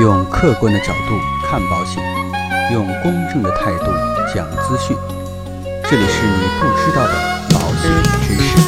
用客观的角度看保险，用公正的态度讲资讯。这里是你不知道的保险知识。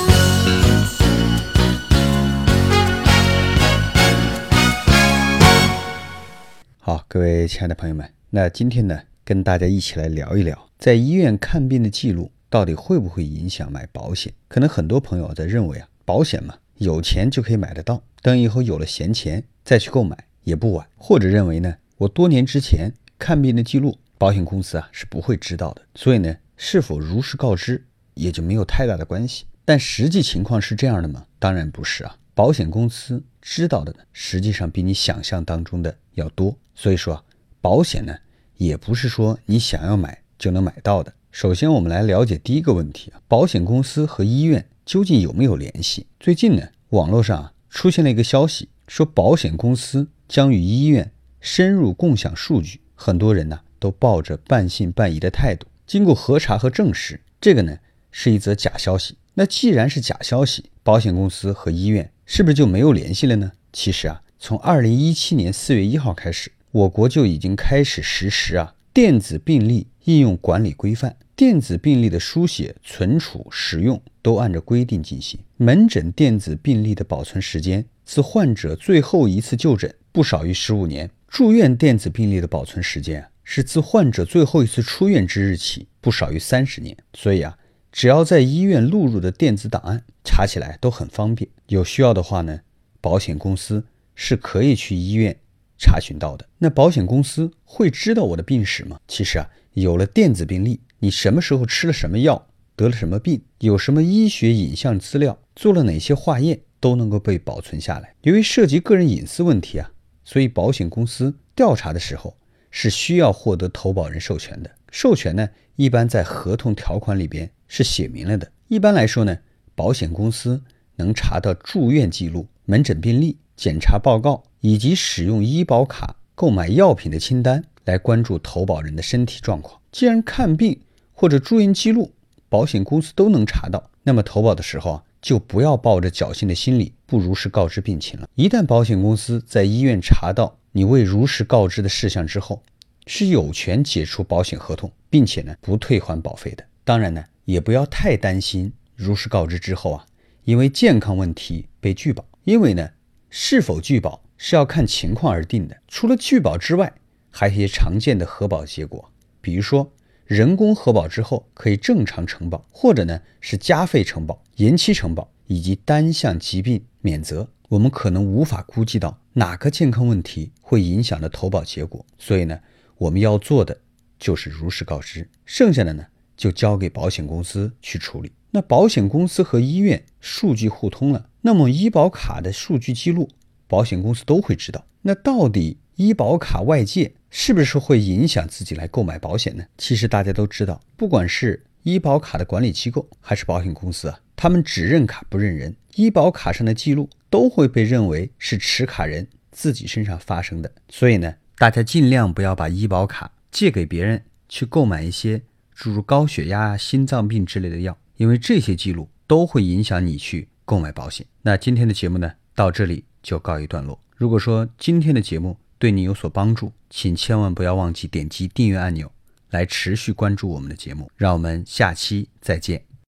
好，各位亲爱的朋友们，那今天呢，跟大家一起来聊一聊，在医院看病的记录到底会不会影响买保险？可能很多朋友在认为啊，保险嘛，有钱就可以买得到，等以后有了闲钱再去购买也不晚。或者认为呢，我多年之前看病的记录，保险公司啊是不会知道的，所以呢，是否如实告知也就没有太大的关系。但实际情况是这样的吗？当然不是啊，保险公司知道的呢，实际上比你想象当中的要多。所以说啊，保险呢，也不是说你想要买就能买到的。首先我们来了解第一个问题啊，保险公司和医院究竟有没有联系？最近呢，网络上啊出现了一个消息，说保险公司将与医院深入共享数据，很多人呢都抱着半信半疑的态度。经过核查和证实，这个呢是一则假消息。那既然是假消息，保险公司和医院是不是就没有联系了呢？其实啊，从2017年4月1号开始，我国就已经开始实施啊电子病历应用管理规范。电子病历的书写、存储、使用都按照规定进行。门诊电子病历的保存时间自患者最后一次就诊不少于15年，住院电子病历的保存时间是自患者最后一次出院之日起不少于30年。所以啊，只要在医院录入的电子档案查起来都很方便。有需要的话呢，保险公司是可以去医院查询到的。那保险公司会知道我的病史吗？其实啊，有了电子病历，你什么时候吃了什么药，得了什么病，有什么医学影像资料，做了哪些化验，都能够被保存下来。由于涉及个人隐私问题啊，所以保险公司调查的时候是需要获得投保人授权的。授权呢，一般在合同条款里边是写明了的。一般来说呢，保险公司能查到住院记录、门诊病历、检查报告以及使用医保卡购买药品的清单，来关注投保人的身体状况。既然看病或者住院记录保险公司都能查到，那么投保的时候啊，就不要抱着侥幸的心理不如实告知病情了。一旦保险公司在医院查到你未如实告知的事项之后，是有权解除保险合同，并且呢不退还保费的。当然呢，也不要太担心如实告知之后啊，因为健康问题被拒保。因为呢，是否拒保是要看情况而定的。除了拒保之外，还有一些常见的核保结果，比如说人工核保之后可以正常承保，或者呢是加费承保、延期承保以及单项疾病免责。我们可能无法估计到哪个健康问题会影响了投保结果，所以呢，我们要做的就是如实告知，剩下的呢就交给保险公司去处理。那保险公司和医院数据互通了，那么医保卡的数据记录保险公司都会知道。那到底医保卡外借是不是会影响自己来购买保险呢？其实大家都知道，不管是医保卡的管理机构还是保险公司啊，他们只认卡不认人，医保卡上的记录都会被认为是持卡人自己身上发生的。所以呢，大家尽量不要把医保卡借给别人去购买一些诸如高血压、心脏病之类的药，因为这些记录都会影响你去购买保险。那今天的节目呢，到这里就告一段落。如果说今天的节目对你有所帮助，请千万不要忘记点击订阅按钮来持续关注我们的节目。让我们下期再见。